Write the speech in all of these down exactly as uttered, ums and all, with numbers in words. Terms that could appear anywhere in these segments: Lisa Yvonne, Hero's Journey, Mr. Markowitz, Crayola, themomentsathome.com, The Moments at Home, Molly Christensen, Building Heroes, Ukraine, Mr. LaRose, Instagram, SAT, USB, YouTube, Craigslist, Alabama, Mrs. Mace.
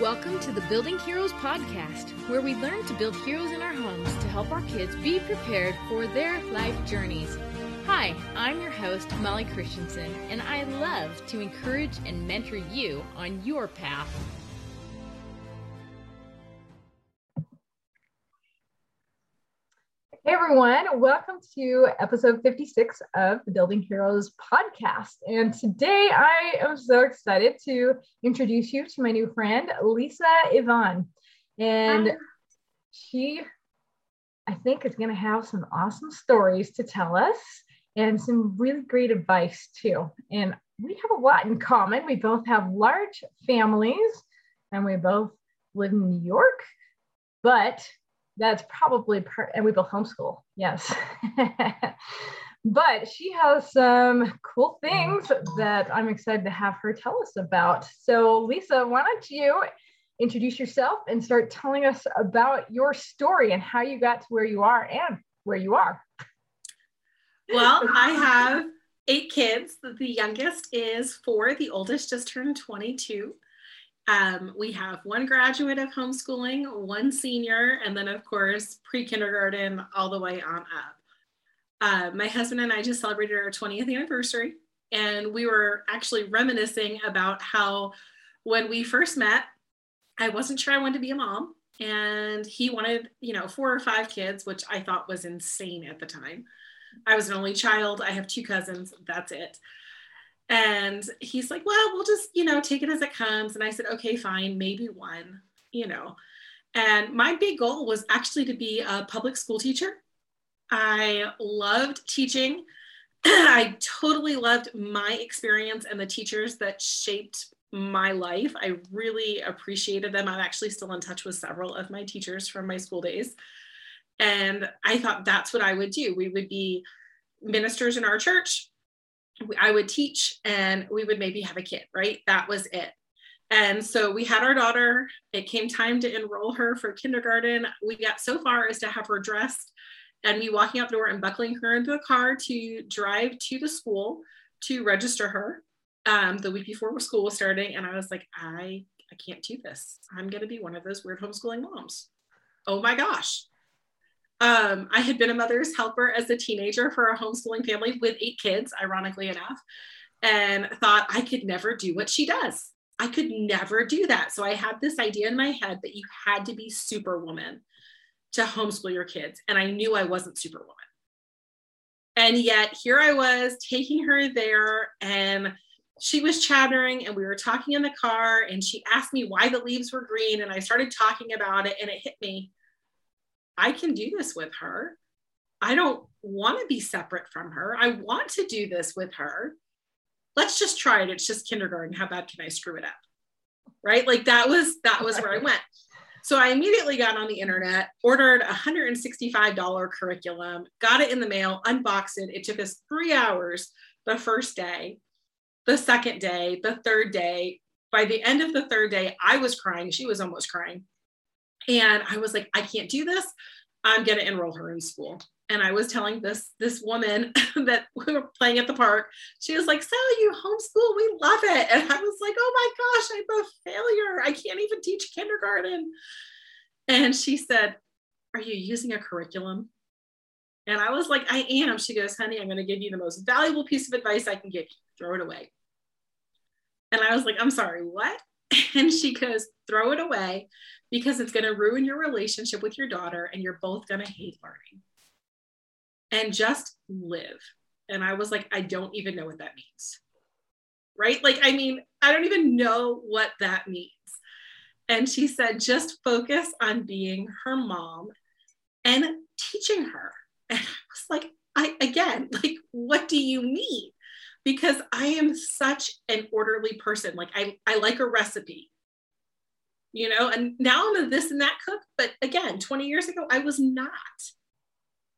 Welcome to the Building Heroes podcast, where we learn to build heroes in our homes to help our kids be prepared for their life journeys. Hi, I'm your host, Molly Christensen, and I love to encourage and mentor you on your path. Hey everyone, welcome to episode fifty-six of the Building Heroes podcast. And today I am so excited to introduce you to my new friend, Lisa Yvonne. And Hi. She, I think, is going to have some awesome stories to tell us and some really great advice too. And we have a lot in common. We both have large families and we both live in New York, but that's probably part, and we both homeschool, yes. But she has some cool things that I'm excited to have her tell us about. So Lisa, why don't you introduce yourself and start telling us about your story and how you got to where you are and where you are. Well, I have eight kids. The youngest is four. The oldest just turned twenty-two. Um, we have one graduate of homeschooling, one senior, and then of course, pre-kindergarten all the way on up. Uh, my husband and I just celebrated our twentieth anniversary, and we were actually reminiscing about how when we first met, I wasn't sure I wanted to be a mom, and he wanted, you know, four or five kids, which I thought was insane at the time. I was an only child. I have two cousins. That's it. And he's like, well, we'll just, you know, take it as it comes. And I said, okay, fine, maybe one, you know. And my big goal was actually to be a public school teacher. I loved teaching. I totally loved my experience and the teachers that shaped my life. I really appreciated them. I'm actually still in touch with several of my teachers from my school days. And I thought that's what I would do. We would be ministers in our church. I would teach and we would maybe have a kid, right? That was it. And so we had our daughter. It came time to enroll her for kindergarten. We got so far as to have her dressed and me walking out the door and buckling her into the car to drive to the school to register her um, the week before school was starting. And I was like, I, I can't do this. I'm going to be one of those weird homeschooling moms. Oh my gosh. Um, I had been a mother's helper as a teenager for a homeschooling family with eight kids, ironically enough, and thought I could never do what she does. I could never do that. So I had this idea in my head that you had to be superwoman to homeschool your kids. And I knew I wasn't superwoman. And yet here I was taking her there and she was chattering and we were talking in the car and she asked me why the leaves were green. And I started talking about it and it hit me. I can do this with her. I don't want to be separate from her. I want to do this with her. Let's just try it. It's just kindergarten. How bad can I screw it up? Right? Like that was, that was where I went. So I immediately got on the internet, ordered a one hundred sixty-five dollars curriculum, got it in the mail, unboxed it. It took us three hours the first day, the second day, the third day. By the end of the third day, I was crying. She was almost crying. And I was like, I can't do this. I'm going to enroll her in school. And I was telling this, this woman that we were playing at the park, she was like, so you homeschool, we love it. And I was like, oh my gosh, I'm a failure. I can't even teach kindergarten. And she said, are you using a curriculum? And I was like, I am. She goes, honey, I'm going to give you the most valuable piece of advice I can give you. Throw it away. And I was like, I'm sorry, what? And she goes, throw it away because it's going to ruin your relationship with your daughter and you're both going to hate learning. And just live. And I was like, I don't even know what that means. Right? Like, I mean, I don't even know what that means. And she said, just focus on being her mom and teaching her. And I was like, I, again, like, what do you mean? Because I am such an orderly person. Like I, I like a recipe, you know, and now I'm a this and that cook. But again, twenty years ago, I was not.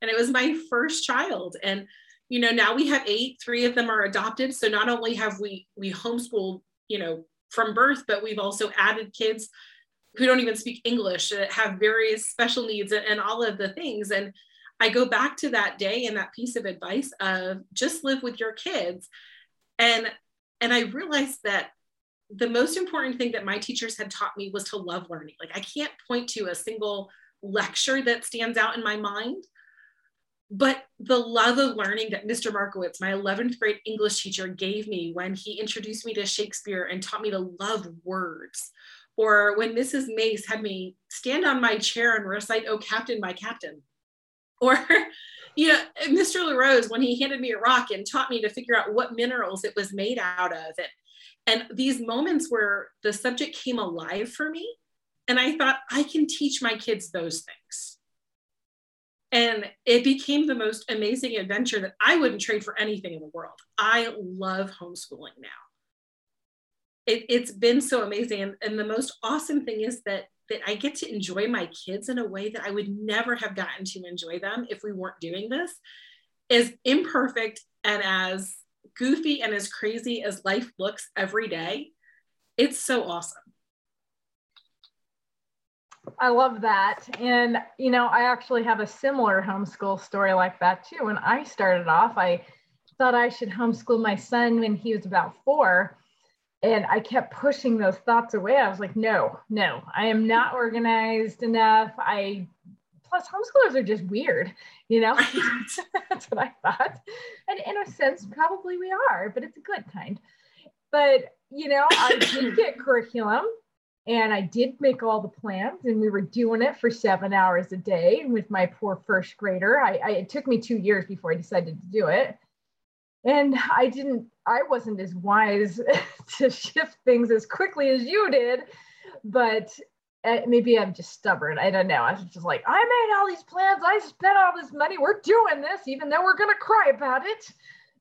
And it was my first child. And, you know, now we have eight, three of them are adopted. So not only have we, we homeschooled, you know, from birth, but we've also added kids who don't even speak English, that have various special needs and, and all of the things. And I go back to that day and that piece of advice of just live with your kids. And, and I realized that the most important thing that my teachers had taught me was to love learning. Like, I can't point to a single lecture that stands out in my mind, but the love of learning that Mister Markowitz, my eleventh grade English teacher, gave me when he introduced me to Shakespeare and taught me to love words, or when Missus Mace had me stand on my chair and recite, "Oh, Captain, my Captain," or, you know, Mister LaRose, when he handed me a rock and taught me to figure out what minerals it was made out of. And, and these moments where the subject came alive for me, and I thought, I can teach my kids those things. And it became the most amazing adventure that I wouldn't trade for anything in the world. I love homeschooling now. It, it's been so amazing. And, and the most awesome thing is that, that I get to enjoy my kids in a way that I would never have gotten to enjoy them if we weren't doing this. As imperfect and as goofy and as crazy as life looks every day, it's so awesome. I love that. And, you know, I actually have a similar homeschool story like that too. When I started off, I thought I should homeschool my son when he was about four. And I kept pushing those thoughts away. I was like, no, no, I am not organized enough. I, plus homeschoolers are just weird, you know, that's what I thought. And in a sense, probably we are, but it's a good kind. But, you know, I did get curriculum. And I did make all the plans, and we were doing it for seven hours a day with my poor first grader. I, I it took me two years before I decided to do it. And I didn't, I wasn't as wise to shift things as quickly as you did, but uh, maybe I'm just stubborn. I don't know. I was just like, I made all these plans. I spent all this money. We're doing this, even though we're going to cry about it.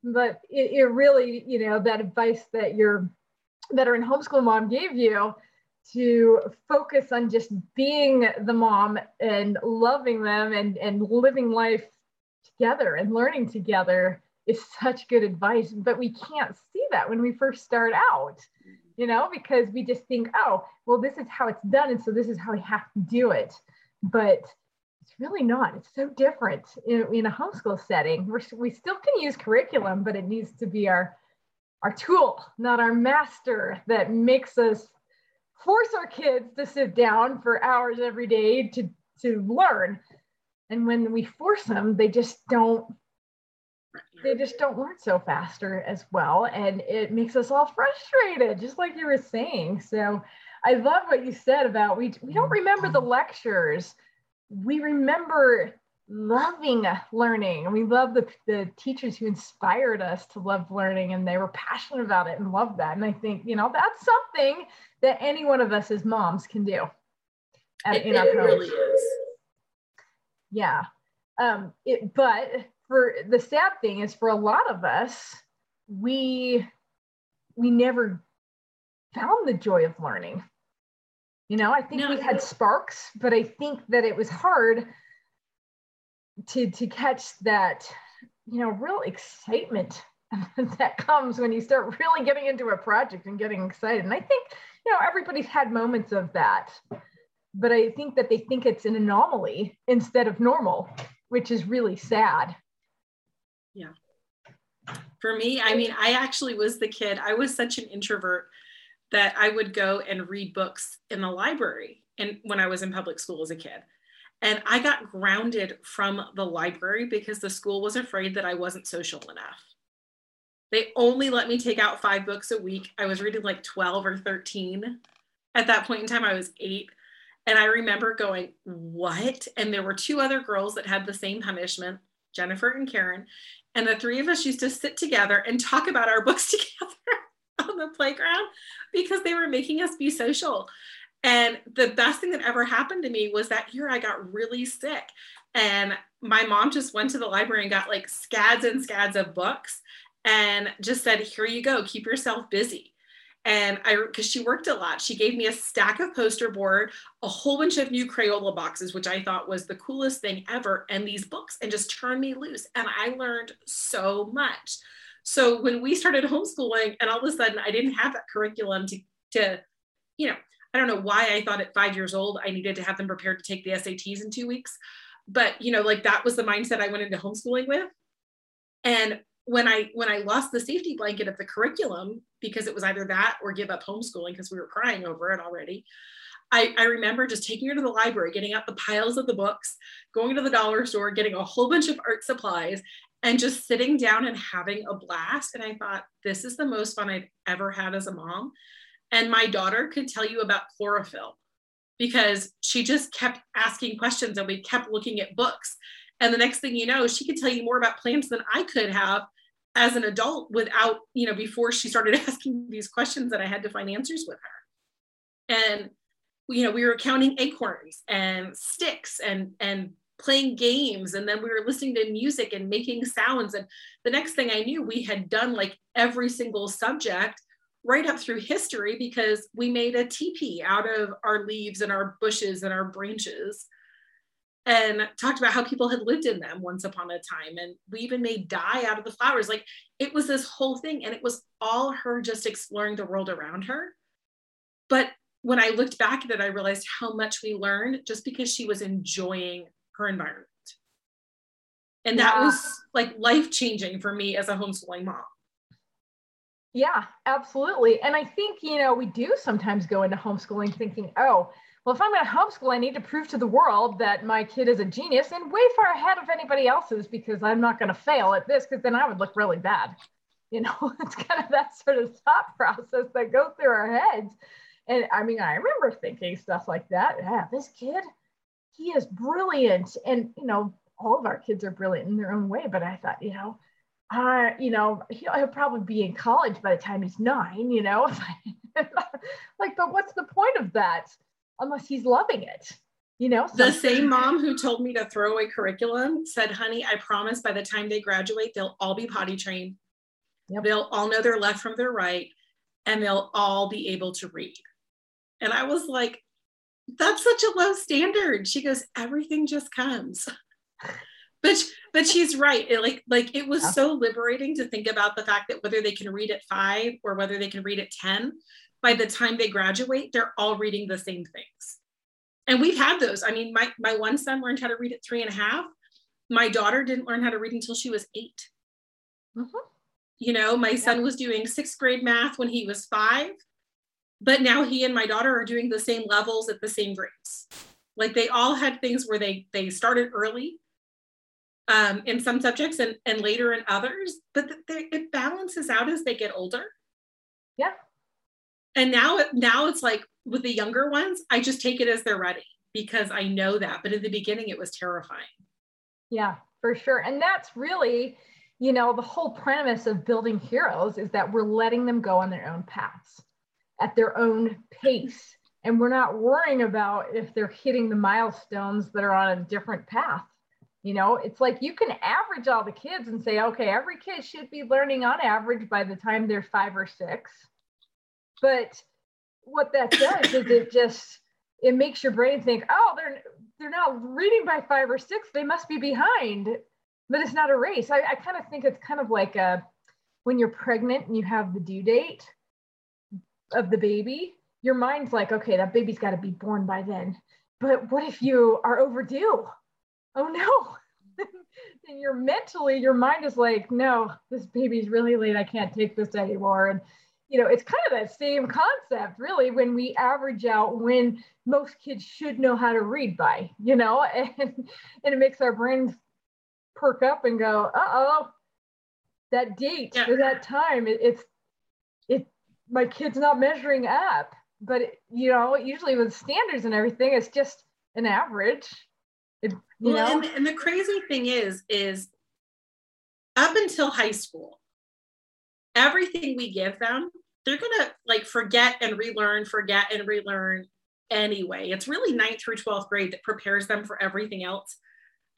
But it, it really, you know, that advice that your veteran homeschool mom gave you, to focus on just being the mom and loving them and, and living life together and learning together, is such good advice. But we can't see that when we first start out, you know, because we just think, oh, well, this is how it's done. And so this is how we have to do it. But it's really not. It's so different in, in a homeschool setting. We're, we still can use curriculum, but it needs to be our, our tool, not our master that makes us force our kids to sit down for hours every day to, to learn. And when we force them, they just don't, they just don't learn so faster as well. And it makes us all frustrated, just like you were saying. So I love what you said about, we, we don't remember the lectures. We remember loving learning. And we love the, the teachers who inspired us to love learning, and they were passionate about it and loved that. And I think, you know, that's something that any one of us as moms can do. At, it in our it really is. Yeah. Um, it, but for the sad thing is, for a lot of us, we, we never found the joy of learning. You know, I think no, we had sparks, but I think that it was hard to to catch that, you know, real excitement that comes when you start really getting into a project and getting excited. And I think, you know, everybody's had moments of that, but I think that they think it's an anomaly instead of normal, which is really sad. Yeah. For me, I mean, I actually was the kid, I was such an introvert that I would go and read books in the library, and when I was in public school as a kid. And I got grounded from the library because the school was afraid that I wasn't social enough. They only let me take out five books a week. I was reading like twelve or thirteen. At that point in time, I was eight. And I remember going, what? And there were two other girls that had the same punishment, Jennifer and Karen. And the three of us used to sit together and talk about our books together on the playground because they were making us be social. And the best thing that ever happened to me was that year I got really sick, and my mom just went to the library and got like scads and scads of books and just said, here you go, keep yourself busy. And I, because she worked a lot, she gave me a stack of poster board, a whole bunch of new Crayola boxes, which I thought was the coolest thing ever, and these books, and just turned me loose. And I learned so much. So when we started homeschooling, and all of a sudden I didn't have that curriculum to, to, you know, I don't know why I thought at five years old I needed to have them prepared to take the S A Ts in two weeks. But, you know, like that was the mindset I went into homeschooling with. And when I when I lost the safety blanket of the curriculum, because it was either that or give up homeschooling because we were crying over it already, I, I remember just taking her to the library, getting out the piles of the books, going to the dollar store, getting a whole bunch of art supplies, and just sitting down and having a blast. And I thought, this is the most fun I've ever had as a mom. And my daughter could tell you about chlorophyll, because she just kept asking questions and we kept looking at books. And the next thing you know, she could tell you more about plants than I could have as an adult without, you know, before she started asking these questions that I had to find answers with her. And, you know, we were counting acorns and sticks and, and playing games. And then we were listening to music and making sounds. And the next thing I knew, we had done like every single subject right up through history, because we made a teepee out of our leaves and our bushes and our branches, and talked about how people had lived in them once upon a time. And we even made dye out of the flowers. Like, it was this whole thing, and it was all her just exploring the world around her. But when I looked back at it, I realized how much we learned just because she was enjoying her environment. And that yeah. was like life-changing for me as a homeschooling mom. Yeah, absolutely. And I think, you know, we do sometimes go into homeschooling thinking, oh, well, if I'm going to homeschool, I need to prove to the world that my kid is a genius and way far ahead of anybody else's, because I'm not going to fail at this, because then I would look really bad. You know, it's kind of that sort of thought process that goes through our heads. And I mean, I remember thinking stuff like that. Yeah, this kid, he is brilliant. And, you know, all of our kids are brilliant in their own way. But I thought, you know, uh, you know, he'll, he'll probably be in college by the time he's nine, you know, like, but what's the point of that? Unless he's loving it, you know? So. The same mom who told me to throw away curriculum said, honey, I promise by the time they graduate, they'll all be potty trained. Yep. They'll all know their left from their right, and they'll all be able to read. And I was like, that's such a low standard. She goes, everything just comes. but, but she's right. It, like, like it was yeah. so liberating to think about the fact that whether they can read at five or whether they can read at ten, by the time they graduate, they're all reading the same things. And we've had those. I mean, my, my one son learned how to read at three and a half. My daughter didn't learn how to read until she was eight. Mm-hmm. You know, my yeah. son was doing sixth grade math when he was five, but now he and my daughter are doing the same levels at the same grades. Like, they all had things where they, they started early um, in some subjects and, and later in others, but they, it balances out as they get older. Yeah. And now, now it's like with the younger ones, I just take it as they're ready, because I know that. But at the beginning, it was terrifying. Yeah, for sure. And that's really, you know, the whole premise of Building Heroes is that we're letting them go on their own paths at their own pace. And we're not worrying about if they're hitting the milestones that are on a different path. You know, it's like you can average all the kids and say, okay, every kid should be learning on average by the time they're five or six. But what that does is it just, it makes your brain think, oh, they're they're not reading by five or six. They must be behind. But it's not a race. I, I kind of think it's kind of like a, when you're pregnant and you have the due date of the baby, your mind's like, okay, that baby's got to be born by then. But what if you are overdue? Oh, no. And you're mentally, your mind is like, no, this baby's really late. I can't take this anymore. And you know, it's kind of that same concept, really, when we average out when most kids should know how to read by, you know, and, and it makes our brains perk up and go, uh-oh, that date yeah. or that time, it, it's, it, my kid's not measuring up. But, it, you know, usually with standards and everything, it's just an average, it, you well, know. And the, and the crazy thing is, is up until high school, everything we give them, they're going to like forget and relearn, forget and relearn anyway. It's really ninth through twelfth grade that prepares them for everything else.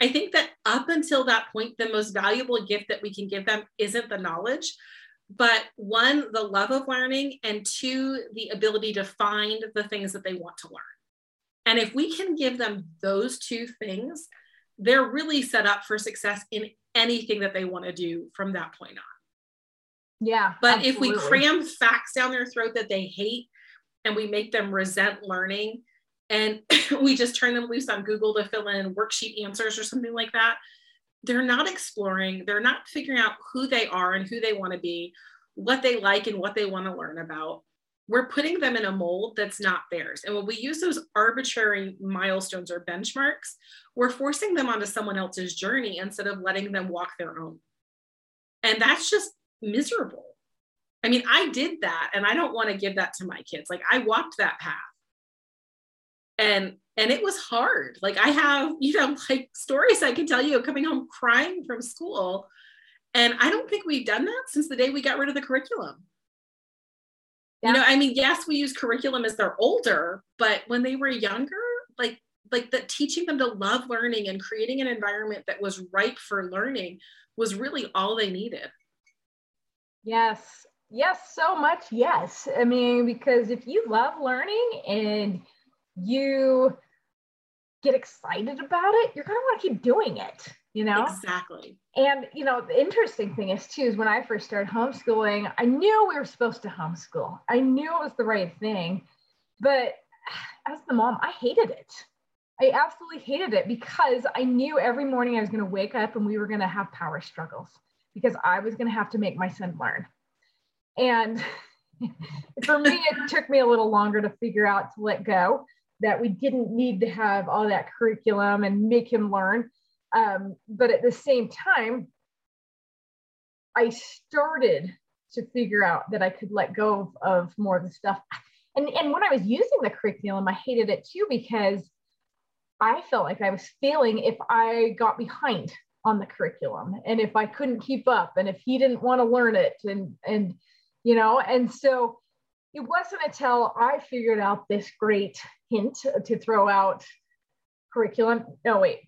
I think that up until that point, the most valuable gift that we can give them isn't the knowledge, but one, the love of learning, and two, the ability to find the things that they want to learn. And if we can give them those two things, they're really set up for success in anything that they want to do from that point on. Yeah. But absolutely. If we cram facts down their throat that they hate, and we make them resent learning, and we just turn them loose on Google to fill in worksheet answers or something like that, they're not exploring, they're not figuring out who they are and who they want to be, what they like and what they want to learn about. We're putting them in a mold that's not theirs. And when we use those arbitrary milestones or benchmarks, we're forcing them onto someone else's journey instead of letting them walk their own. And that's just miserable. I mean, I did that, and I don't want to give that to my kids. Like, I walked that path. And and it was hard. Like, I have, you know, like stories I can tell you of coming home crying from school. And I don't think we've done that since the day we got rid of the curriculum. Yeah. You know, I mean, yes, we use curriculum as they're older, but when they were younger, like, like the teaching them to love learning and creating an environment that was ripe for learning was really all they needed. Yes. Yes, so much. Yes. I mean, because if you love learning and you get excited about it, you're going to want to keep doing it, you know? Exactly. And, you know, the interesting thing is too, is when I first started homeschooling, I knew we were supposed to homeschool. I knew it was the right thing, but as the mom, I hated it. I absolutely hated it because I knew every morning I was going to wake up and we were going to have power struggles because I was going to have to make my son learn. And for me, it took me a little longer to figure out to let go that we didn't need to have all that curriculum and make him learn. Um, but at the same time, I started to figure out that I could let go of, of more of the stuff. And, and when I was using the curriculum, I hated it too, because I felt like I was failing if I got behind on the curriculum and if I couldn't keep up and if he didn't want to learn it and, and, you know, and so it wasn't until I figured out this great hint to throw out curriculum. No, wait,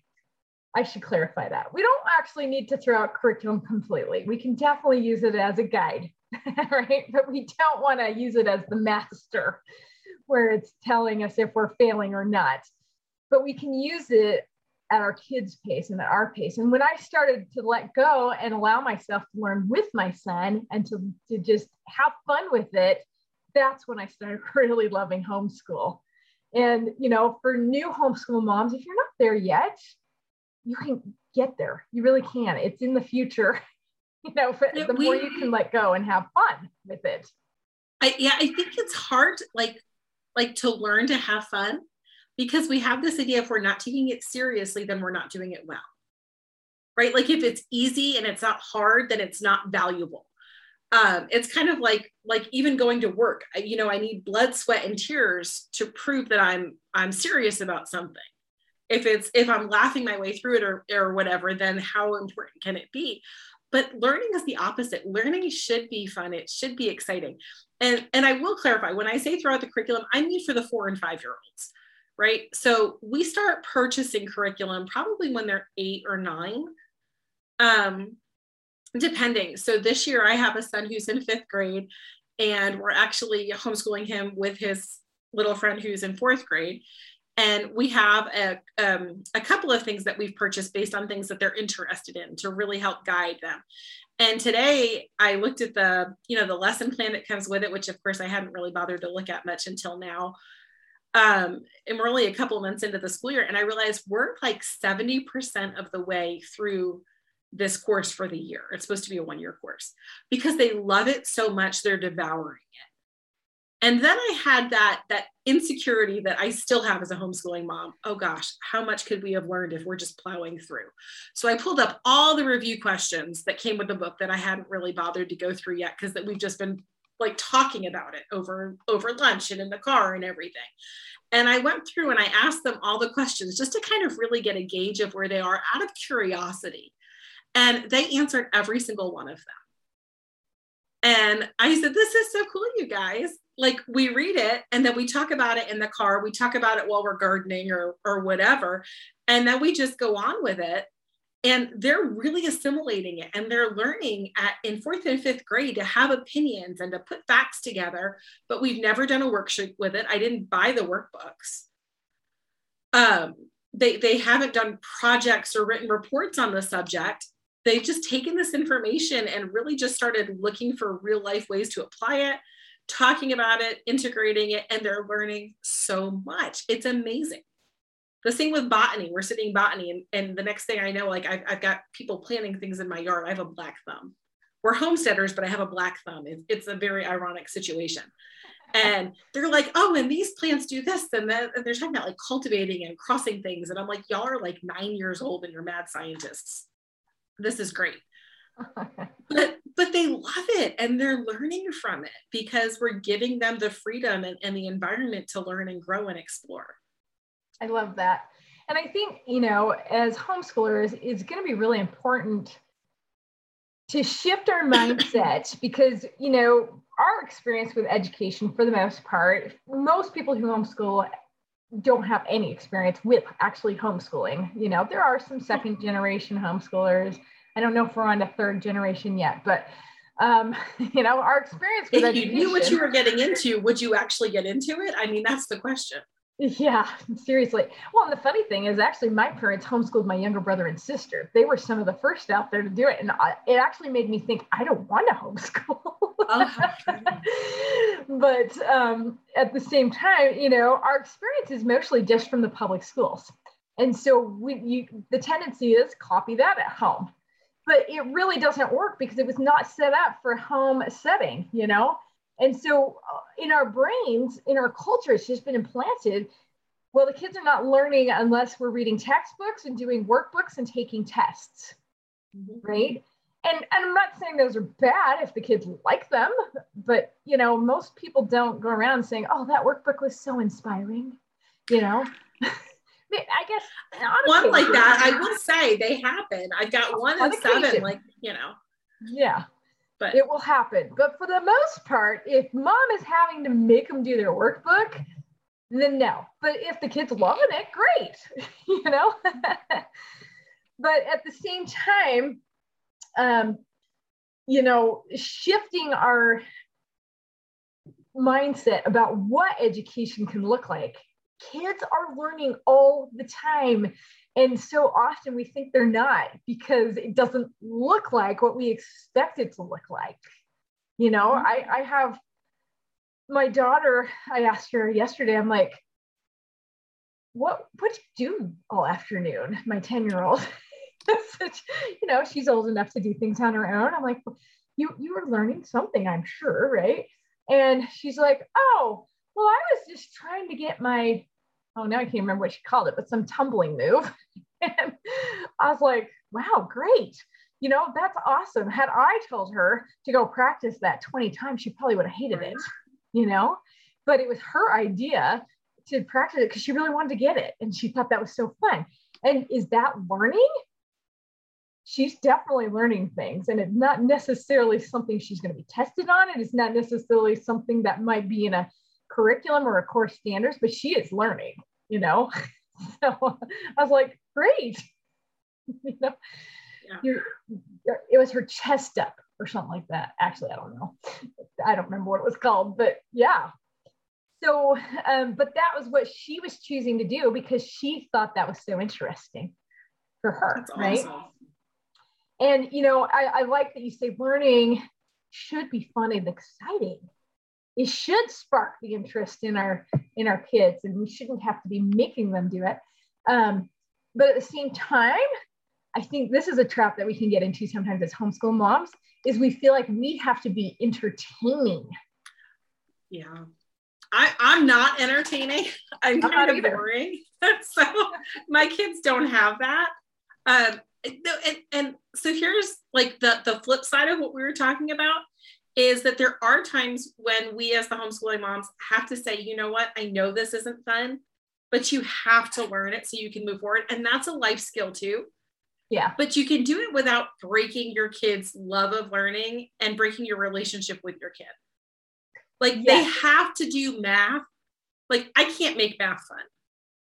I should clarify that. We don't actually need to throw out curriculum completely. We can definitely use it as a guide, right? But we don't want to use it as the master where it's telling us if we're failing or not, but we can use it at our kids' pace and at our pace. And when I started to let go and allow myself to learn with my son and to, to just have fun with it, that's when I started really loving homeschool. And, you know, for new homeschool moms, if you're not there yet, you can get there. You really can. It's in the future, you know, for, the we, more you can let go and have fun with it. I, yeah, I think it's hard, like, like to learn to have fun. Because we have this idea, if we're not taking it seriously, then we're not doing it well, right? Like if it's easy and it's not hard, then it's not valuable. Um, it's kind of like, like even going to work, you know, I need blood, sweat, and tears to prove that I'm, I'm serious about something. If it's, if I'm laughing my way through it or, or whatever, then how important can it be? But learning is the opposite. Learning should be fun. It should be exciting. And, and I will clarify, when I say throughout the curriculum, I mean for the four and five-year-olds. Right? So we start purchasing curriculum probably when they're eight or nine, um, depending. So this year I have a son who's in fifth grade and we're actually homeschooling him with his little friend who's in fourth grade. And we have a, um, a couple of things that we've purchased based on things that they're interested in to really help guide them. And today I looked at the, you know, the lesson plan that comes with it, which of course I hadn't really bothered to look at much until now. Um, and we're only a couple months into the school year, and I realized we're like seventy percent of the way through this course for the year. It's supposed to be a one-year course because they love it so much. They're devouring it. And then I had that, that insecurity that I still have as a homeschooling mom. Oh gosh, how much could we have learned if we're just plowing through? So I pulled up all the review questions that came with the book that I hadn't really bothered to go through yet, because that we've just been like talking about it over, over lunch and in the car and everything. And I went through and I asked them all the questions just to kind of really get a gauge of where they are out of curiosity. And they answered every single one of them. And I said, this is so cool, you guys. Like we read it and then we talk about it in the car. We talk about it while we're gardening or, or whatever. And then we just go on with it. And they're really assimilating it, and they're learning at, in fourth and fifth grade, to have opinions and to put facts together, but we've never done a worksheet with it. I didn't buy the workbooks. Um, they, they haven't done projects or written reports on the subject. They've just taken this information and really just started looking for real life ways to apply it, talking about it, integrating it, and they're learning so much. It's amazing. The same with botany. We're studying botany, and, and the next thing I know, like I've, I've got people planting things in my yard. I have a black thumb. We're homesteaders, but I have a black thumb. It, it's a very ironic situation. And they're like, oh, and these plants do this and that. And they're talking about like cultivating and crossing things. And I'm like, y'all are like nine years old and you're mad scientists. This is great. But but they love it and they're learning from it because we're giving them the freedom and, and the environment to learn and grow and explore. I love that. And I think, you know, as homeschoolers, it's going to be really important to shift our mindset because, you know, our experience with education, for the most part, most people who homeschool don't have any experience with actually homeschooling. You know, there are some second generation homeschoolers. I don't know if we're on to third generation yet, but, um, you know, our experience with education. If you knew what you were getting into, would you actually get into it? I mean, that's the question. Yeah, seriously. Well, and the funny thing is actually my parents homeschooled my younger brother and sister. They were some of the first out there to do it. And I, it actually made me think, I don't want to homeschool. Oh, but um, at the same time, you know, our experience is mostly just from the public schools. And so we, you, the tendency is copy that at home. But it really doesn't work because it was not set up for home setting, you know? And so in our brains, in our culture, it's just been implanted. Well, the kids are not learning unless we're reading textbooks and doing workbooks and taking tests, mm-hmm. right? And, and I'm not saying those are bad if the kids like them, but, you know, most people don't go around saying, oh, that workbook was so inspiring, you know? I guess one like that, I would say they happen. I've got one in seven, like, you know. Yeah, but it will happen. But for the most part, if mom is having to make them do their workbook, then no. But if the kid's loving it, great, you know. But at the same time, um, you know, shifting our mindset about what education can look like. Kids are learning all the time. And so often we think they're not because it doesn't look like what we expect it to look like. You know, I, I have my daughter, I asked her yesterday, I'm like, what, what do you do all afternoon? My ten year old, you know, she's old enough to do things on her own. I'm like, you, you were learning something, I'm sure. Right. And she's like, oh, well, I was just trying to get my, oh, now I can't remember what she called it, but some tumbling move. And I was like, wow, great. You know, that's awesome. Had I told her to go practice that twenty times, she probably would have hated it, you know, but it was her idea to practice it because she really wanted to get it. And she thought that was so fun. And is that learning? She's definitely learning things, and it's not necessarily something she's going to be tested on. And it's not necessarily something that might be in a curriculum or a course standards, but she is learning, you know? So I was like, great. You know, yeah. you're, you're, it was her chest up or something like that. Actually, I don't know. I don't remember what it was called, but yeah. So, um, but that was what she was choosing to do because she thought that was so interesting for her. That's right. Awesome. And, you know, I, I like that you say learning should be fun and exciting. It should spark the interest in our in our kids, and we shouldn't have to be making them do it. Um, but at the same time, I think this is a trap that we can get into sometimes as homeschool moms, is we feel like we have to be entertaining. Yeah, I, I'm not entertaining. I'm, I'm kind of either. boring. So my kids don't have that. Um, and, and so here's like the, the flip side of what we were talking about. Is that there are times when we as the homeschooling moms have to say, you know what, I know this isn't fun, but you have to learn it so you can move forward. And that's a life skill too. Yeah. But you can do it without breaking your kid's love of learning and breaking your relationship with your kid. Like yes. They have to do math. Like I can't make math fun.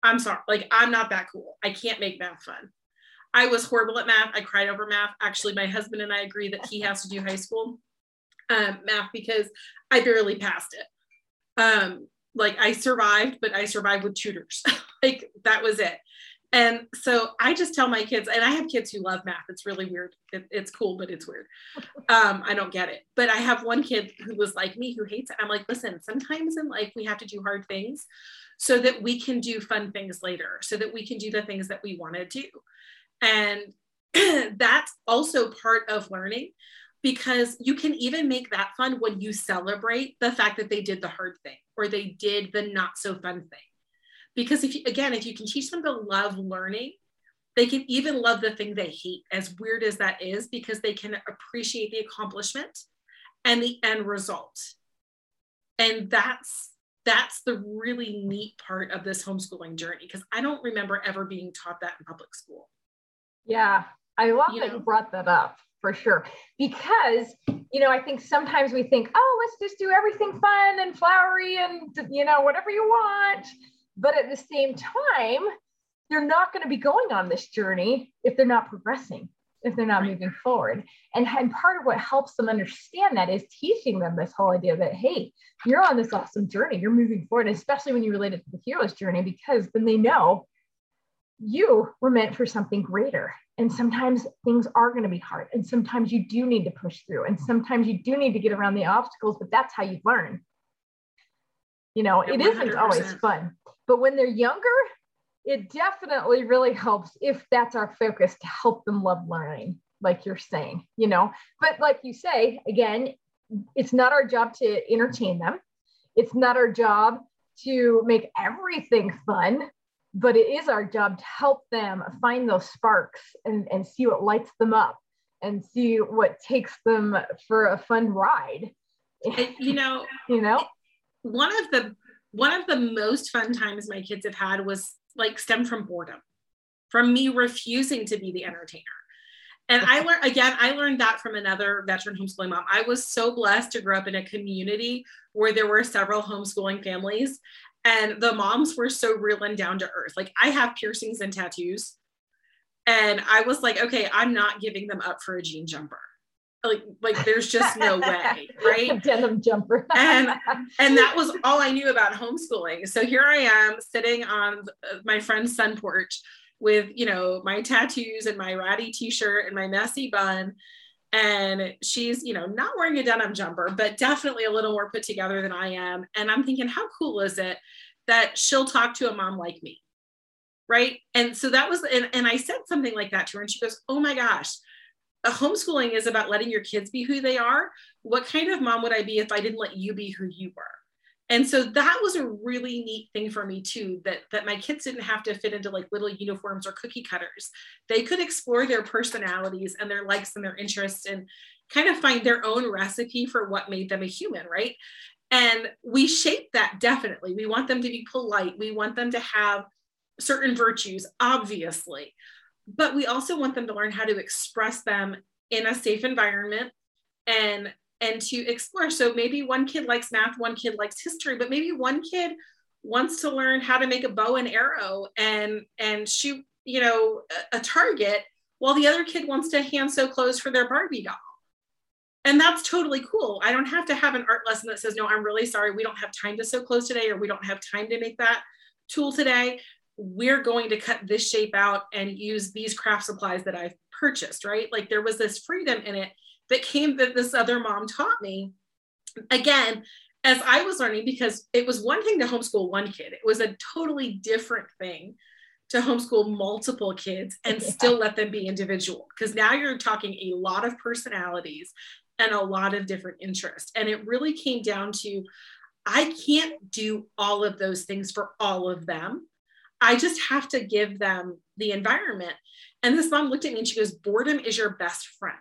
I'm sorry. Like I'm not that cool. I can't make math fun. I was horrible at math. I cried over math. Actually, my husband and I agree that he has to do high school. Um, math because I barely passed it. Um, like I survived, but I survived with tutors. Like that was it. And so I just tell my kids, and I have kids who love math. It's really weird. It, it's cool, but it's weird. Um, I don't get it. But I have one kid who was like me, who hates it. I'm like, listen, sometimes in life we have to do hard things so that we can do fun things later, so that we can do the things that we want to do. And that's also part of learning, because you can even make that fun when you celebrate the fact that they did the hard thing or they did the not so fun thing. Because if you, again, if you can teach them to love learning, they can even love the thing they hate, as weird as that is, because they can appreciate the accomplishment and the end result. And that's that's the really neat part of this homeschooling journey, because I don't remember ever being taught that in public school. Yeah, I love you that know? You brought that up. For sure. Because, you know, I think sometimes we think, oh, let's just do everything fun and flowery and, you know, whatever you want. But at the same time, they're not going to be going on this journey if they're not progressing, if they're not moving forward. And, and part of what helps them understand that is teaching them this whole idea that, hey, you're on this awesome journey, you're moving forward, especially when you relate it to the hero's journey, because then they know you were meant for something greater. And sometimes things are going to be hard. And sometimes you do need to push through. And sometimes you do need to get around the obstacles, but that's how you learn. You know, yeah, it isn't one hundred percent always fun, but when they're younger, it definitely really helps if that's our focus, to help them love learning, like you're saying, you know. But like you say, again, it's not our job to entertain them. It's not our job to make everything fun. But it is our job to help them find those sparks and, and see what lights them up and see what takes them for a fun ride. You know, you know, one of the, one of the most fun times my kids have had was like stemmed from boredom, from me refusing to be the entertainer. And I learned, again, I learned that from another veteran homeschooling mom. I was so blessed to grow up in a community where there were several homeschooling families. And the moms were so real and down to earth. Like, I have piercings and tattoos. And I was like, okay, I'm not giving them up for a jean jumper. Like, like there's just no way, right? A denim jumper. and, and that was all I knew about homeschooling. So here I am sitting on my friend's sun porch with, you know, my tattoos and my ratty t-shirt and my messy bun. And she's, you know, not wearing a denim jumper, but definitely a little more put together than I am. And I'm thinking, how cool is it that she'll talk to a mom like me, right? And so that was, and, and I said something like that to her, and she goes, oh my gosh, a homeschooling is about letting your kids be who they are. What kind of mom would I be if I didn't let you be who you were? And so that was a really neat thing for me too, that, that my kids didn't have to fit into like little uniforms or cookie cutters. They could explore their personalities and their likes and their interests and kind of find their own recipe for what made them a human, right? And we shape that definitely. We want them to be polite. We want them to have certain virtues, obviously, but we also want them to learn how to express them in a safe environment and and to explore. So maybe one kid likes math, one kid likes history, but maybe one kid wants to learn how to make a bow and arrow and, and shoot, you know, a, a target, while the other kid wants to hand sew clothes for their Barbie doll. And that's totally cool. I don't have to have an art lesson that says, no, I'm really sorry, we don't have time to sew clothes today, or we don't have time to make that tool today. We're going to cut this shape out and use these craft supplies that I've purchased, right? Like, there was this freedom in it that came, that this other mom taught me, again, as I was learning, because it was one thing to homeschool one kid. It was a totally different thing to homeschool multiple kids and yeah. still let them be individual. Because now you're talking a lot of personalities and a lot of different interests. And it really came down to, I can't do all of those things for all of them. I just have to give them the environment. And this mom looked at me and she goes, boredom is your best friend.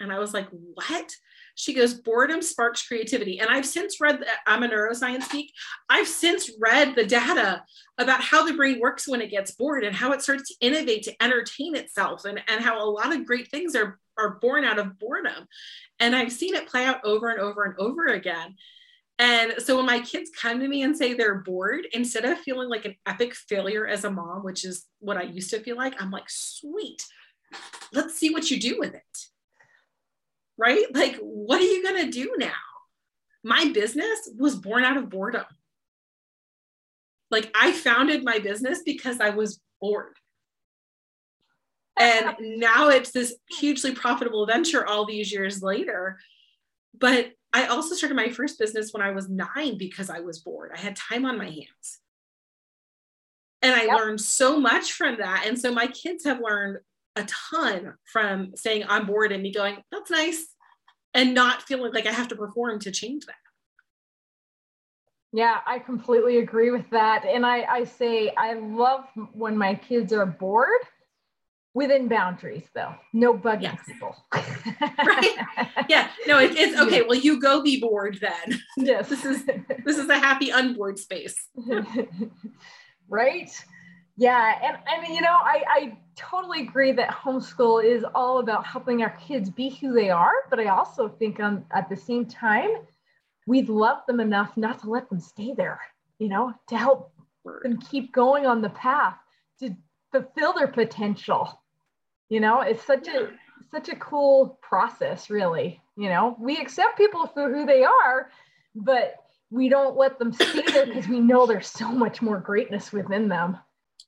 And I was like, what? She goes, boredom sparks creativity. And I've since read, the, I'm a neuroscience geek. I've since read the data about how the brain works when it gets bored and how it starts to innovate, to entertain itself, and, and how a lot of great things are, are born out of boredom. And I've seen it play out over and over and over again. And so when my kids come to me and say they're bored, instead of feeling like an epic failure as a mom, which is what I used to feel like, I'm like, sweet, let's see what you do with it. Right? Like, what are you going to do now? My business was born out of boredom. Like, I founded my business because I was bored. And now it's this hugely profitable venture all these years later. But I also started my first business when I was nine because I was bored. I had time on my hands. And I yep. learned so much from that. And so my kids have learned a ton from saying I'm bored and me going, that's nice. And not feeling like I have to perform to change that. Yeah, I completely agree with that. And I, I say, I love when my kids are bored within boundaries though. No bugging yes. people. Right? Yeah, no, it, it's okay. Well, you go be bored then. Yes. This is, this is a happy unbored space. Right? Yeah. And I mean, you know, I, I totally agree that homeschool is all about helping our kids be who they are. But I also think um, at the same time, we'd love them enough not to let them stay there, you know, to help them keep going on the path to fulfill their potential. You know, it's such a, such a cool process, really. You know, we accept people for who they are, but we don't let them stay there because we know there's so much more greatness within them.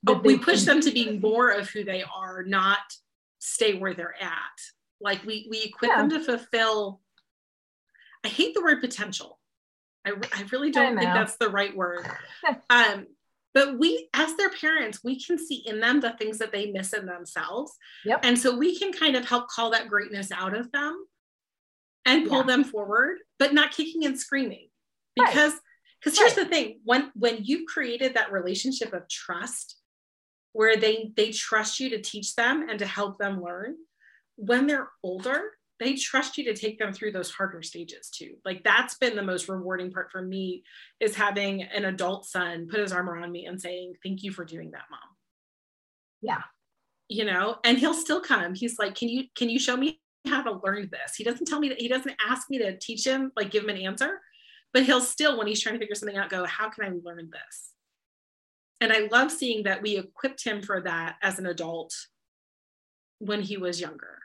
But we push them to be more of who they are, not stay where they're at. Like we, we equip yeah. them to fulfill. I hate the word potential. I, I really don't I think that's the right word. um, but we, as their parents, we can see in them the things that they miss in themselves. Yep. And so we can kind of help call that greatness out of them and pull yeah. them forward, but not kicking and screaming. Because, because right. here's the thing. When, when you've created that relationship of trust, where they, they trust you to teach them and to help them learn. When they're older, they trust you to take them through those harder stages too. Like that's been the most rewarding part for me is having an adult son put his arm around me and saying, thank you for doing that, Mom. Yeah. You know, and he'll still come. He's like, can you, can you show me how to learn this? He doesn't tell me that, he doesn't ask me to teach him, like give him an answer, but he'll still, when he's trying to figure something out, go, how can I learn this? And I love seeing that we equipped him for that as an adult when he was younger.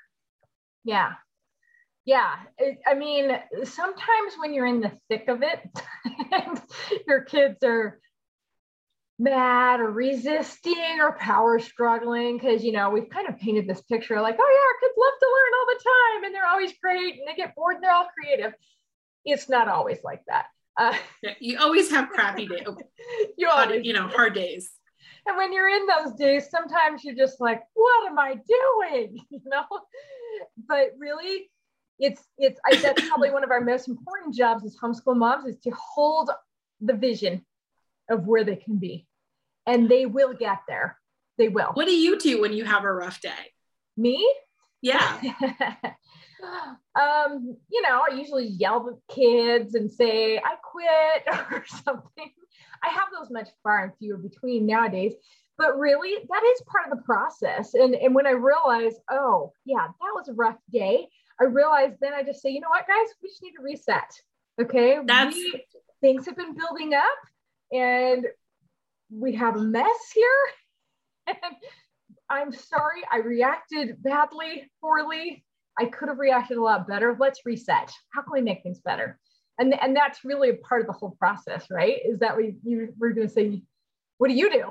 Yeah. Yeah. I mean, sometimes when you're in the thick of it, and your kids are mad or resisting or power struggling because, you know, we've kind of painted this picture like, oh yeah, our kids love to learn all the time and they're always great and they get bored and they're all creative. It's not always like that. Uh, yeah, you always have crappy days, you, hard, you know, hard days. And when you're in those days, sometimes you're just like, what am I doing? You know, but really it's, it's, I said probably one of our most important jobs as homeschool moms is to hold the vision of where they can be, and they will get there. They will. What do you do when you have a rough day? Me? Yeah. Um, you know, I usually yell at kids and say, I quit or something. I have those much far and fewer between nowadays, but really that is part of the process. And, and when I realize, oh yeah, that was a rough day. I realized then I just say, you know what, guys, we just need to reset. Okay. That's... We, things have been building up and we have a mess here. I'm sorry. I reacted badly, poorly. I could have reacted a lot better. Let's reset. How can we make things better? And, and that's really a part of the whole process, right? Is that we you were going to say, what do you do?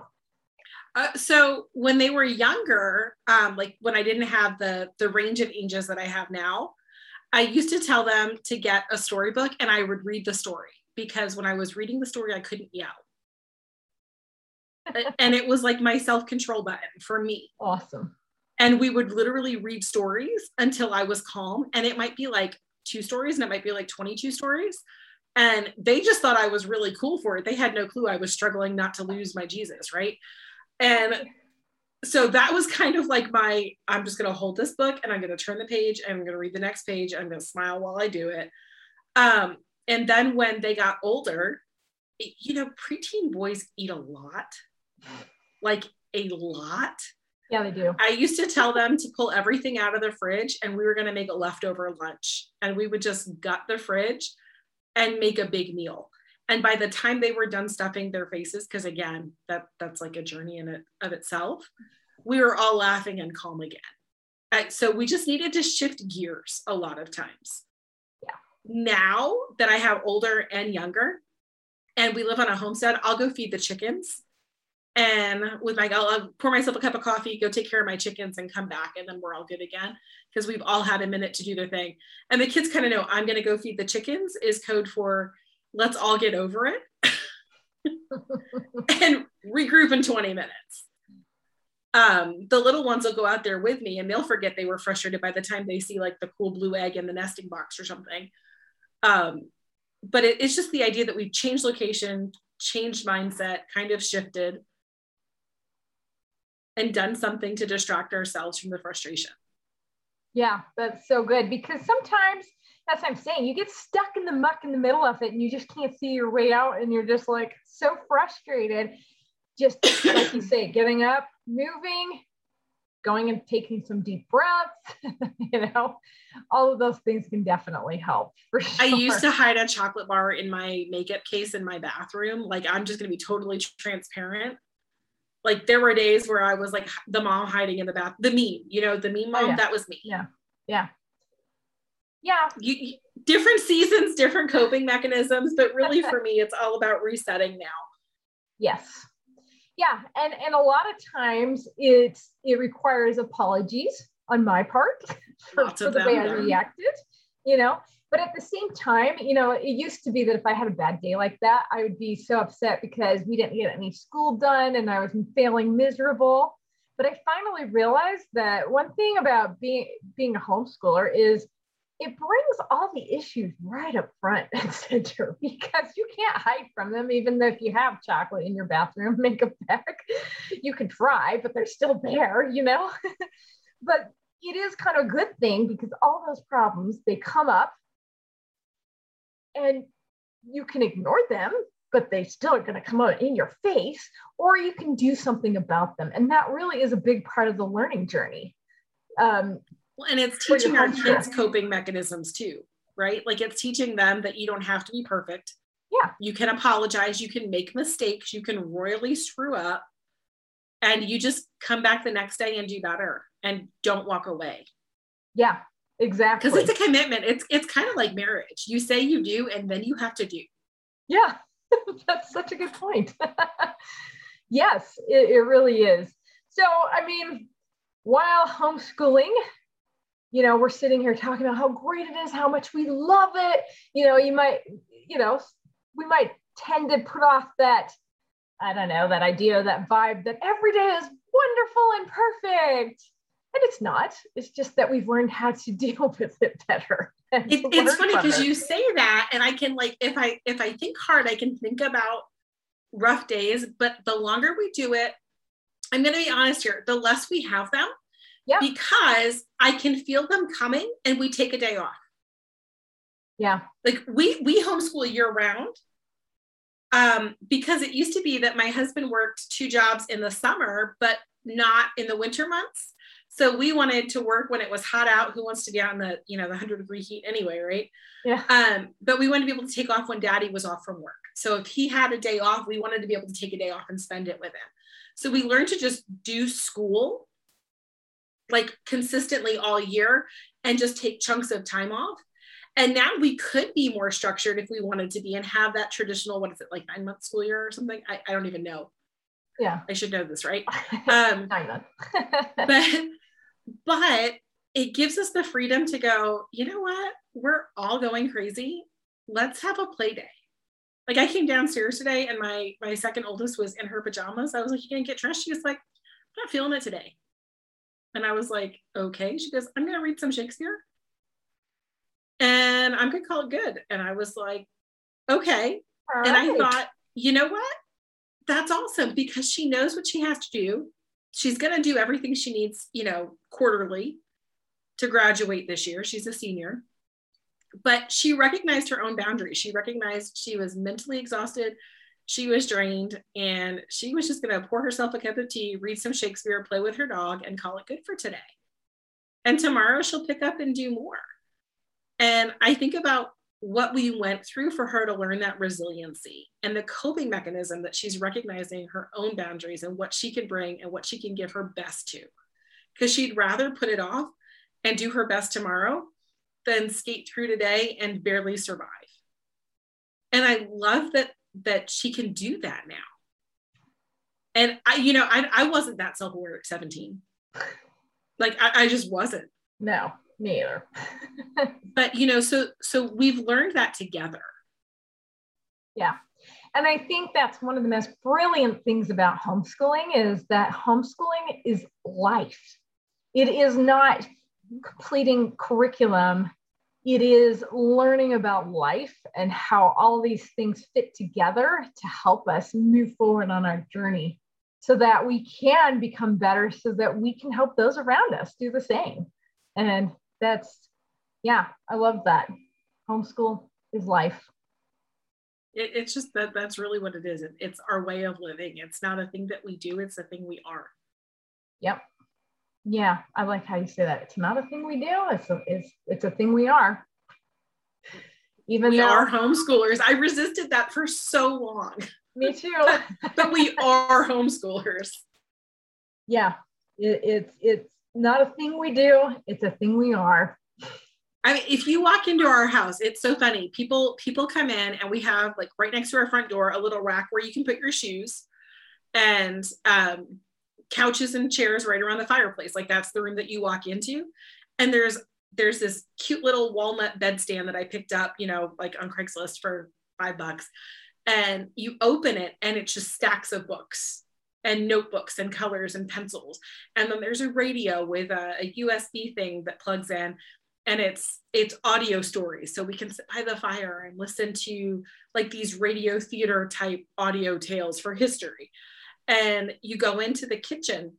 Uh, so when they were younger, um, like when I didn't have the, the range of ages that I have now, I used to tell them to get a storybook and I would read the story, because when I was reading the story, I couldn't yell. And it was like my self-control button for me. Awesome. And we would literally read stories until I was calm. And it might be like two stories and it might be like twenty-two stories. And they just thought I was really cool for it. They had no clue I was struggling not to lose my Jesus, right? And so that was kind of like my, I'm just going to hold this book and I'm going to turn the page and I'm going to read the next page. And I'm going to smile while I do it. Um, and then when they got older, it, you know, preteen boys eat a lot, like a lot. Yeah, they do. I used to tell them to pull everything out of the fridge and we were going to make a leftover lunch, and we would just gut the fridge and make a big meal. And by the time they were done stuffing their faces, because again, that that's like a journey in it of itself, we were all laughing and calm again. And so we just needed to shift gears a lot of times. Yeah. Now that I have older and younger and we live on a homestead, I'll go feed the chickens. and with like, I'll, I'll pour myself a cup of coffee, go take care of my chickens and come back. And then we're all good again, because we've all had a minute to do their thing. And the kids kind of know I'm going to go feed the chickens is code for let's all get over it and regroup in twenty minutes. Um, the little ones will go out there with me and they'll forget they were frustrated by the time they see like the cool blue egg in the nesting box or something. Um, but it, it's just the idea that we've changed location, changed mindset, kind of shifted and done something to distract ourselves from the frustration. Yeah, that's so good, because sometimes that's what I'm saying. You get stuck in the muck in the middle of it and you just can't see your way out. And you're just like so frustrated. Just like you say, getting up, moving, going and taking some deep breaths, you know, all of those things can definitely help. For sure. I used to hide a chocolate bar in my makeup case in my bathroom. Like, I'm just going to be totally transparent. Like, there were days where I was like the mom hiding in the bath, the meme, you know, the meme mom, oh, yeah. That was me. Yeah. Yeah. Yeah. You, you, different seasons, different coping mechanisms, but really for me, it's all about resetting now. Yes. Yeah. And, and a lot of times it's, it requires apologies on my part for, for the way I reacted, you know, but at the same time, you know, it used to be that if I had a bad day like that, I would be so upset because we didn't get any school done and I was failing miserable. But I finally realized that one thing about being, being a homeschooler is it brings all the issues right up front and center, because you can't hide from them. Even though if you have chocolate in your bathroom makeup bag, you can try, but they're still there, you know. But it is kind of a good thing, because all those problems, they come up and you can ignore them, but they still are going to come out in your face, or you can do something about them. And that really is a big part of the learning journey. Um, And it's teaching our kids coping mechanisms too, right? Like, it's teaching them that you don't have to be perfect. Yeah. You can apologize. You can make mistakes. You can royally screw up, and you just come back the next day and do better and don't walk away. Yeah, exactly. Because it's a commitment. It's, it's kind of like marriage. You say you do, and then you have to do. Yeah. That's such a good point. Yes, it, it really is. So, I mean, while homeschooling, you know, we're sitting here talking about how great it is, how much we love it. You know, you might, you know, we might tend to put off that, I don't know, that idea, that vibe that every day is wonderful and perfect. And it's not. It's just that we've learned how to deal with it better. It, it's funny because you say that, and I can like, if I, if I think hard, I can think about rough days, but the longer we do it, I'm going to be honest here, the less we have them. Yeah. Because I can feel them coming and we take a day off. Yeah. Like we, we homeschool year round, um, because it used to be that my husband worked two jobs in the summer, but not in the winter months. So we wanted to work when it was hot out. Who wants to be out in the, you know, the hundred degree heat anyway. Right. Yeah. Um, but we wanted to be able to take off when daddy was off from work. So if he had a day off, we wanted to be able to take a day off and spend it with him. So we learned to just do school like consistently all year and just take chunks of time off. And now we could be more structured if we wanted to be and have that traditional, what is it, like nine month school year or something? I, I don't even know. Yeah. I should know this, right? Um, nine months. but, but it gives us the freedom to go, you know what? We're all going crazy. Let's have a play day. Like, I came downstairs today and my, my second oldest was in her pajamas. I was like, you gonna get dressed? She was like, I'm not feeling it today. And I was like, okay. She goes, I'm going to read some Shakespeare and I'm going to call it good. And I was like, okay. All and right. I thought, you know what? That's awesome, because she knows what she has to do. She's going to do everything she needs, you know, quarterly to graduate this year. She's a senior, but she recognized her own boundaries. She recognized she was mentally exhausted. She was drained, and she was just going to pour herself a cup of tea, read some Shakespeare, play with her dog, and call it good for today. And tomorrow she'll pick up and do more. And I think about what we went through for her to learn that resiliency and the coping mechanism that she's recognizing her own boundaries and what she can bring and what she can give her best to. Because she'd rather put it off and do her best tomorrow than skate through today and barely survive. And I love that that she can do that now. And I, you know, I I wasn't that self-aware at seventeen. Like I, I just wasn't. No, me either. But, you know, so, so we've learned that together. Yeah. And I think that's one of the most brilliant things about homeschooling is that homeschooling is life. It is not completing curriculum. It is learning about life and how all these things fit together to help us move forward on our journey so that we can become better, so that we can help those around us do the same. And that's, yeah, I love that. Homeschool is life. It, it's just that that's really what it is. It, it's our way of living. It's not a thing that we do. It's a thing we are. Yep. Yeah. I like how you say that. It's not a thing we do. It's a, it's, it's a thing we are. Even we though- are homeschoolers. I resisted that for so long. Me too. but, but we are homeschoolers. Yeah. It, it's, it's not a thing we do. It's a thing we are. I mean, if you walk into our house, it's so funny. People, people come in and we have, like, right next to our front door, a little rack where you can put your shoes, and um, couches and chairs right around the fireplace. Like, that's the room that you walk into. And there's, there's this cute little walnut bedstand that I picked up, you know, like on Craigslist for five bucks. And you open it and it's just stacks of books and notebooks and colors and pencils. And then there's a radio with a, a U S B thing that plugs in. And it's it's audio stories. So we can sit by the fire and listen to, like, these radio theater type audio tales for history. And you go into the kitchen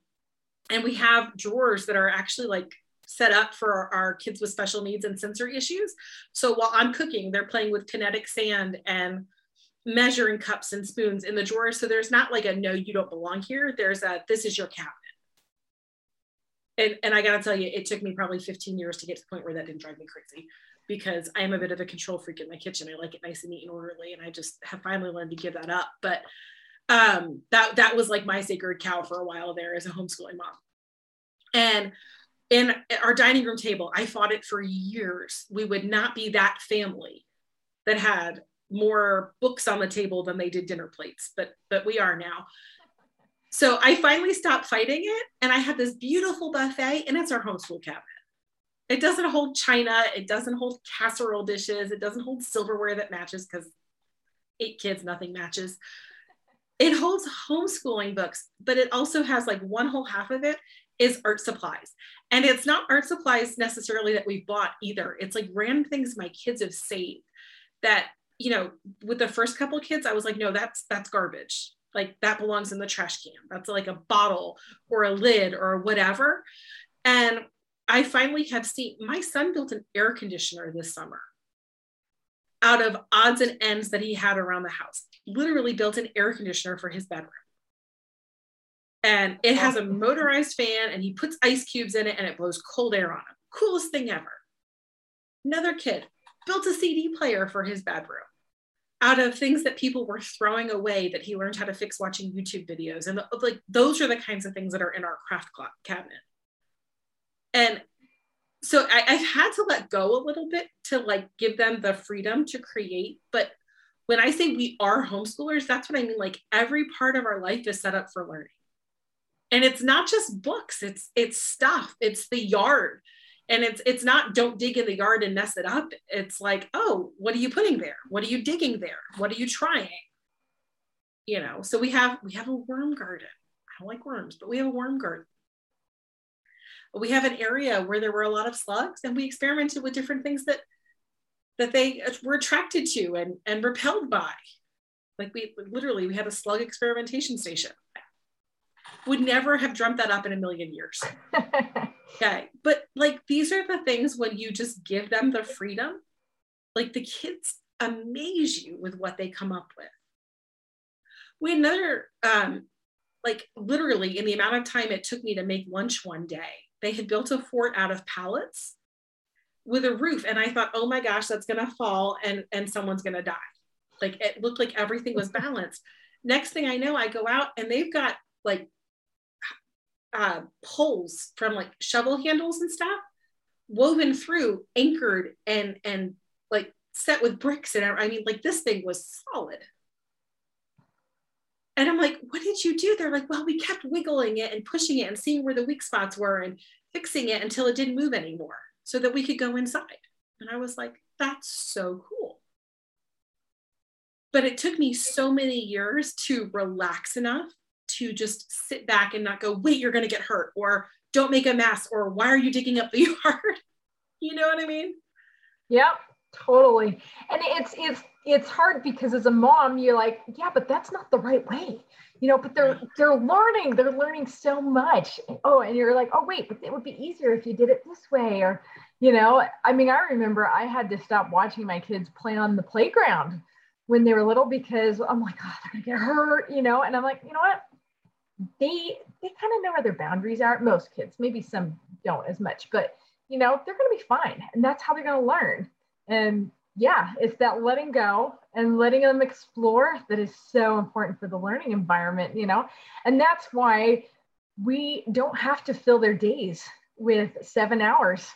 and we have drawers that are actually, like, set up for our, our kids with special needs and sensory issues. So while I'm cooking, they're playing with kinetic sand and measuring cups and spoons in the drawer. So there's not like a, no, you don't belong here. There's a, this is your cabinet. And, and I got to tell you, it took me probably fifteen years to get to the point where that didn't drive me crazy, because I am a bit of a control freak in my kitchen. I like it nice and neat and orderly. And I just have finally learned to give that up. But um, that, that was like my sacred cow for a while there as a homeschooling mom. And in our dining room table, I fought it for years. We would not be that family that had more books on the table than they did dinner plates, but, but we are now. So I finally stopped fighting it, and I have this beautiful buffet, and it's our homeschool cabinet. It doesn't hold china, it doesn't hold casserole dishes, it doesn't hold silverware that matches, because eight kids, nothing matches. It holds homeschooling books, but it also has, like, one whole half of it is art supplies. And it's not art supplies necessarily that we bought either. It's like random things my kids have saved that, you know, with the first couple of kids, I was like, no, that's that's garbage. Like, that belongs in the trash can. That's like a bottle or a lid or whatever. And I finally have seen, my son built an air conditioner this summer out of odds and ends that he had around the house. Literally built an air conditioner for his bedroom. And it has a motorized fan, and he puts ice cubes in it, and it blows cold air on him. Coolest thing ever. Another kid built a C D player for his bedroom out of things that people were throwing away that he learned how to fix watching YouTube videos. And the, like, those are the kinds of things that are in our craft cabinet. And so I, I've had to let go a little bit to, like, give them the freedom to create. But when I say we are homeschoolers, that's what I mean. Like, every part of our life is set up for learning. And it's not just books, it's, it's stuff, it's the yard. And it's it's not don't dig in the yard and mess it up. It's like, oh, what are you putting there? What are you digging there? What are you trying? You know, so we have we have a worm garden. I don't like worms, but we have a worm garden. We have an area where there were a lot of slugs, and we experimented with different things that that they were attracted to and, and repelled by. Like, we literally we had a slug experimentation station. Would never have dreamt that up in a million years. Okay. But, like, these are the things when you just give them the freedom, like, the kids amaze you with what they come up with. We had another, um, like, literally in the amount of time it took me to make lunch one day, they had built a fort out of pallets with a roof. And I thought, oh my gosh, that's going to fall and, and someone's going to die. Like, it looked like everything was balanced. Next thing I know, I go out and they've got, like, uh, poles from, like, shovel handles and stuff woven through, anchored and, and like set with bricks. And I mean, like, this thing was solid. And I'm like, what did you do? They're like, well, we kept wiggling it and pushing it and seeing where the weak spots were and fixing it until it didn't move anymore so that we could go inside. And I was like, that's so cool. But it took me so many years to relax enough to just sit back and not go, wait, you're going to get hurt, or don't make a mess, or why are you digging up the yard? You know what I mean? Yep, totally. And it's, it's, it's hard because as a mom, you're like, yeah, but that's not the right way, you know, but they're, they're learning, they're learning so much. Oh, and you're like, oh, wait, but it would be easier if you did it this way. Or, you know, I mean, I remember I had to stop watching my kids play on the playground when they were little because I'm like, oh, they're gonna get hurt, you know? And I'm like, you know what? They, they kind of know where their boundaries are. Most kids, maybe some don't as much, but you know, they're going to be fine. And that's how they're going to learn. And yeah, it's that letting go and letting them explore that is so important for the learning environment, you know? And that's why we don't have to fill their days with seven hours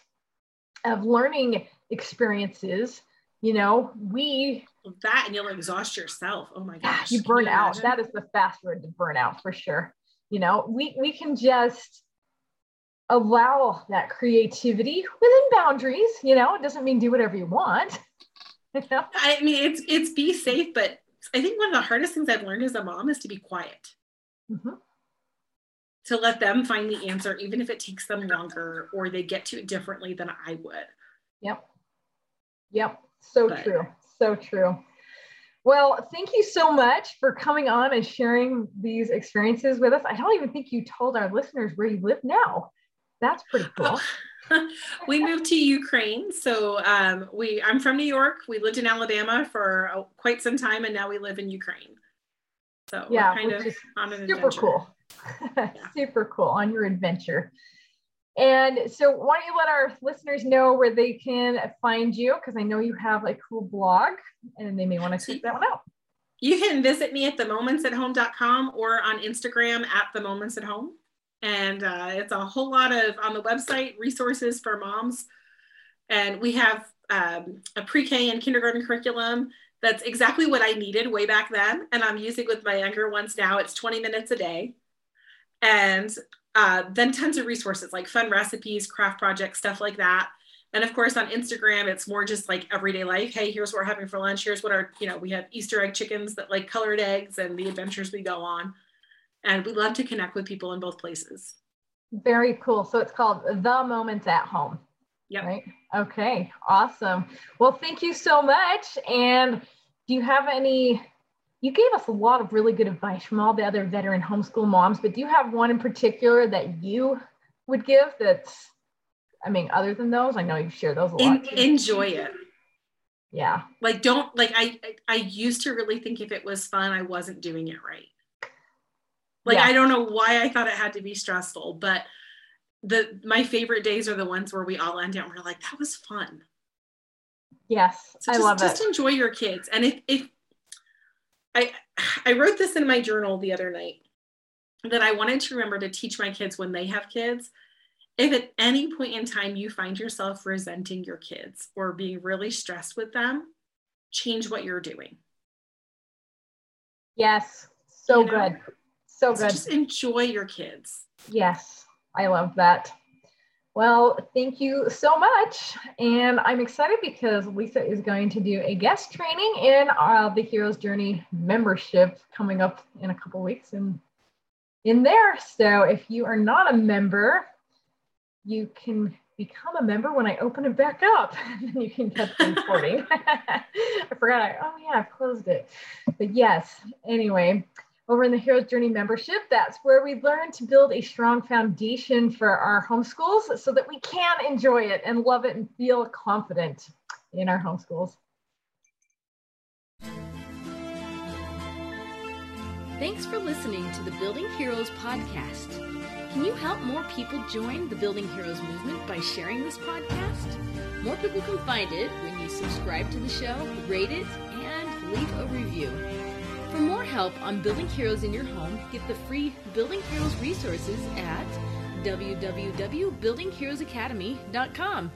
of learning experiences. You know, we... That and you'll exhaust yourself. Oh my gosh. You burn out. That is the fast road to burnout for sure. You know, we, we can just allow that creativity within boundaries. You know, it doesn't mean do whatever you want. You know? I mean, it's, it's be safe, but I think one of the hardest things I've learned as a mom is to be quiet, mm-hmm. to let them find the answer, even if it takes them longer or they get to it differently than I would. Yep. Yep. So but. true. So true. Well, thank you so much for coming on and sharing these experiences with us. I don't even think you told our listeners where you live now. That's pretty cool. We moved to Ukraine. So um, we, I'm from New York. We lived in Alabama for uh, quite some time, and now we live in Ukraine. So yeah, we're kind of on an super adventure. Cool. Yeah. Super cool on your adventure. And so why don't you let our listeners know where they can find you? Because I know you have a cool blog and they may want to check that one out. You can visit me at the moments at home dot com or on Instagram at themomentsathome. And uh, it's a whole lot of, on the website, resources for moms. And we have um, a pre-K and kindergarten curriculum that's exactly what I needed way back then. And I'm using with my younger ones now. It's twenty minutes a day. And Uh, then tons of resources like fun recipes, craft projects, stuff like that. And of course on Instagram, it's more just like everyday life. Hey, here's what we're having for lunch. Here's what our, you know, we have Easter egg chickens that like colored eggs and the adventures we go on. And we love to connect with people in both places. Very cool. So it's called The Moments at Home. Yep. Right? Okay. Awesome. Well, thank you so much. And do you have any You gave us a lot of really good advice from all the other veteran homeschool moms, but do you have one in particular that you would give that's, I mean, other than those? I know you share those a lot. En- enjoy it. Yeah. Like don't, like I, I used to really think if it was fun, I wasn't doing it right. Like, yeah. I don't know why I thought it had to be stressful, but the, my favorite days are the ones where we all end up and we're like, that was fun. Yes. So just, I love it. Just enjoy your kids. And if, if, I, I wrote this in my journal the other night that I wanted to remember to teach my kids when they have kids. If at any point in time you find yourself resenting your kids or being really stressed with them, change what you're doing. Yes. So you know? good. So good. So just enjoy your kids. Yes. I love that. Well, thank you so much. And I'm excited because Lisa is going to do a guest training in uh, the Hero's Journey membership coming up in a couple weeks and in there. So if you are not a member, you can become a member when I open it back up. And you can catch the recording. I forgot. I, oh yeah, I've closed it. But yes, anyway. Over in the Hero's Journey membership, that's where we learn to build a strong foundation for our homeschools so that we can enjoy it and love it and feel confident in our homeschools. Thanks for listening to the Building Heroes podcast. Can you help more people join the Building Heroes movement by sharing this podcast? More people can find it when you subscribe to the show, rate it, and leave a review. For more help on building heroes in your home, get the free Building Heroes resources at w w w dot building heroes academy dot com.